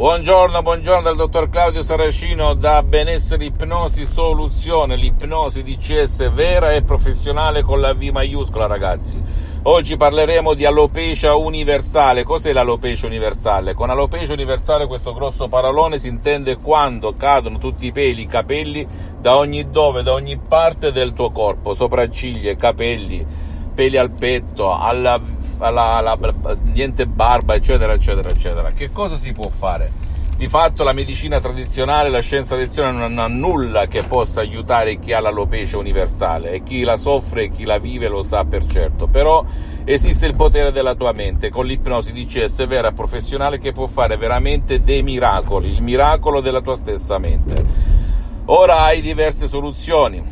Buongiorno dal dottor Claudio Saracino da Benessere Ipnosi Soluzione, l'ipnosi DCS vera e professionale con la V maiuscola, ragazzi. Oggi parleremo di alopecia universale. Cos'è l'alopecia universale? Con alopecia universale, questo grosso parolone, si intende quando cadono tutti i peli, i capelli, da ogni dove, da ogni parte del tuo corpo, sopracciglia, capelli, peli al petto, niente barba, eccetera. Che cosa si può fare? Di fatto la medicina tradizionale, la scienza tradizionale non ha nulla che possa aiutare chi ha l'alopecia universale, e chi la soffre e chi la vive lo sa per certo. Però esiste il potere della tua mente con l'ipnosi DCS vera professionale, che può fare veramente dei miracoli, il miracolo della tua stessa mente. Ora hai diverse soluzioni,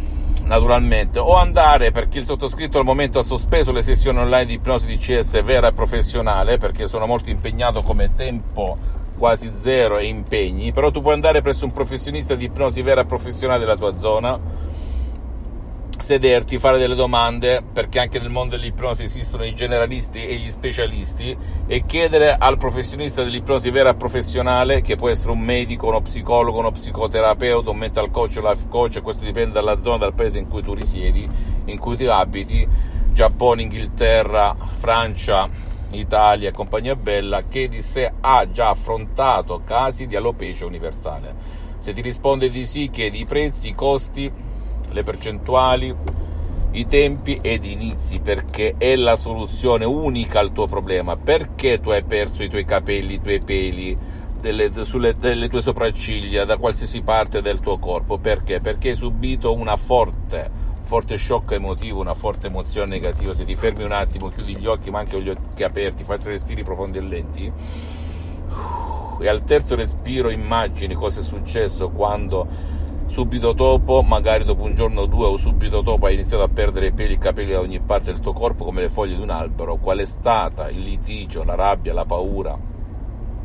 naturalmente, o andare, perché il sottoscritto al momento ha sospeso le sessioni online di ipnosi DCS vera e professionale perché sono molto impegnato, come tempo quasi zero e impegni, però tu puoi andare presso un professionista di ipnosi vera e professionale della tua zona, sederti, fare delle domande, perché anche nel mondo dell'ipnosi esistono i generalisti e gli specialisti, e chiedere al professionista dell'ipnosi vera professionale, che può essere un medico, uno psicologo, uno psicoterapeuta, un mental coach, un life coach, questo dipende dalla zona, dal paese in cui tu risiedi, in cui ti abiti, Giappone, Inghilterra, Francia, Italia e compagnia bella, che di sé ha già affrontato casi di alopecia universale. Se ti risponde di sì, chiedi i prezzi, i costi, le percentuali, i tempi ed inizi, perché è la soluzione unica al tuo problema. Perché tu hai perso i tuoi capelli, i tuoi peli, delle tue sopracciglia, da qualsiasi parte del tuo corpo? Perché? Perché hai subito una forte shock emotivo, una forte emozione negativa. Se ti fermi un attimo, chiudi gli occhi, ma anche gli occhi aperti, fai 3 respiri profondi e lenti, e al terzo respiro immagini cosa è successo quando subito dopo, magari dopo un giorno o 2, o subito dopo hai iniziato a perdere i peli e i capelli da ogni parte del tuo corpo, come le foglie di un albero. Qual è stata il litigio, la rabbia, la paura,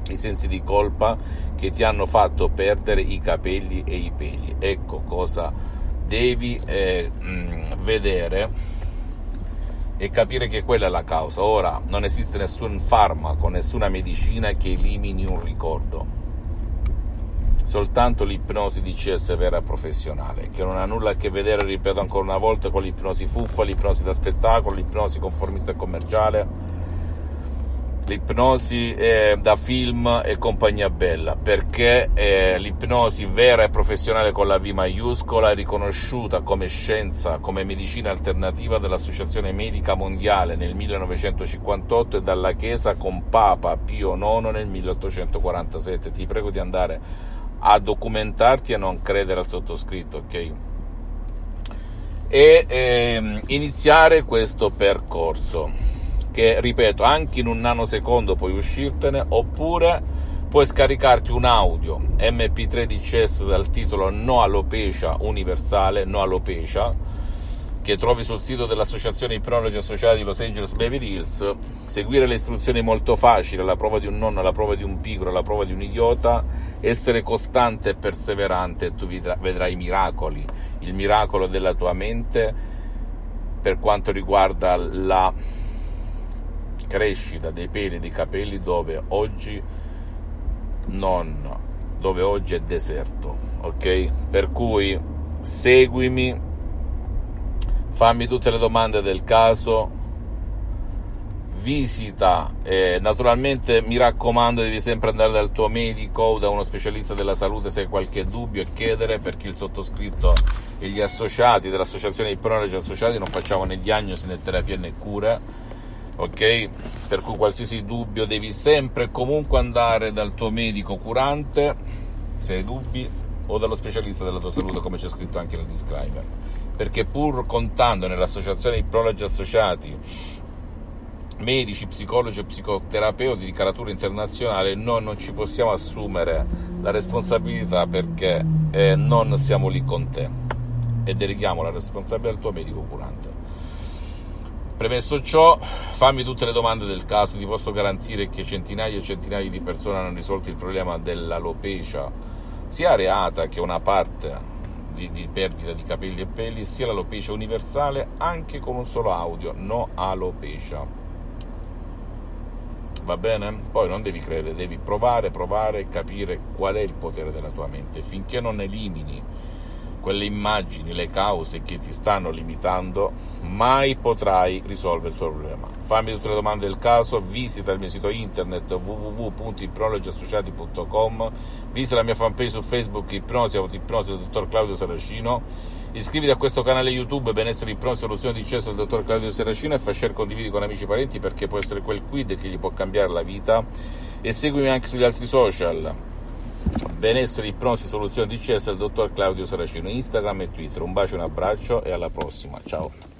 i sensi di colpa che ti hanno fatto perdere i capelli e i peli? Ecco cosa devi vedere e capire, che quella è la causa. Ora, non esiste nessun farmaco, nessuna medicina che elimini un ricordo, soltanto l'ipnosi DCS vera professionale, che non ha nulla a che vedere, ripeto ancora una volta, con l'ipnosi fuffa, l'ipnosi da spettacolo, l'ipnosi conformista e commerciale, l'ipnosi da film e compagnia bella, perché l'ipnosi vera e professionale con la V maiuscola è riconosciuta come scienza, come medicina alternativa dall'Associazione Medica Mondiale nel 1958 e dalla Chiesa con Papa Pio IX nel 1847. Ti prego di andare a documentarti e non credere al sottoscritto, ok? E iniziare questo percorso che, ripeto, anche in un nanosecondo puoi uscirtene, oppure puoi scaricarti un audio MP3 DCS dal titolo No Alopecia Universale, No Alopecia, che trovi sul sito dell'Associazione Ipronologi Associati di Los Angeles Beverly Hills. Seguire le istruzioni è molto facile, alla prova di un nonno, alla prova di un pigro, alla prova di un idiota, essere costante e perseverante, e tu vedrai i miracoli, il miracolo della tua mente per quanto riguarda la crescita dei peli e dei capelli, dove oggi è deserto, ok? Per cui seguimi, fammi tutte le domande del caso, visita, naturalmente mi raccomando, devi sempre andare dal tuo medico o da uno specialista della salute se hai qualche dubbio, e chiedere, perché il sottoscritto e gli associati dell'Associazione Ipronologi Associati non facciamo né diagnosi né terapie né cure, ok? Per cui qualsiasi dubbio devi sempre e comunque andare dal tuo medico curante se hai dubbi, o dallo specialista della tua salute, come c'è scritto anche nel disclaimer, perché pur contando nell'Associazione Ipronologi Associati medici, psicologi e psicoterapeuti di caratura internazionale, noi non ci possiamo assumere la responsabilità, perché non siamo lì con te, e deleghiamo la responsabilità al tuo medico curante. Premesso ciò, fammi tutte le domande del caso. Ti posso garantire che centinaia e centinaia di persone hanno risolto il problema dell'alopecia, sia areata, che una parte di perdita di capelli e peli, sia l'alopecia universale, anche con un solo audio, No Alopecia. va bene? Poi non devi credere, devi provare e capire qual è il potere della tua mente. Finché non elimini quelle immagini, le cause che ti stanno limitando, mai potrai risolvere il tuo problema. Fammi tutte le domande del caso, visita il mio sito internet www.ipronologiassociati.com, visita la mia fanpage su Facebook Ipnosi Autoipnosi del dottor Claudio Saracino, iscriviti a questo canale YouTube Benessere Ipnosi Soluzione di Cesso del dottor Claudio Saracino e fai share, condividi con amici e parenti, perché può essere quel quid che gli può cambiare la vita, e seguimi anche sugli altri social Benessere Ipnosi Soluzione di Cesso del dottor Claudio Saracino, Instagram e Twitter. Un bacio, un abbraccio e alla prossima, ciao.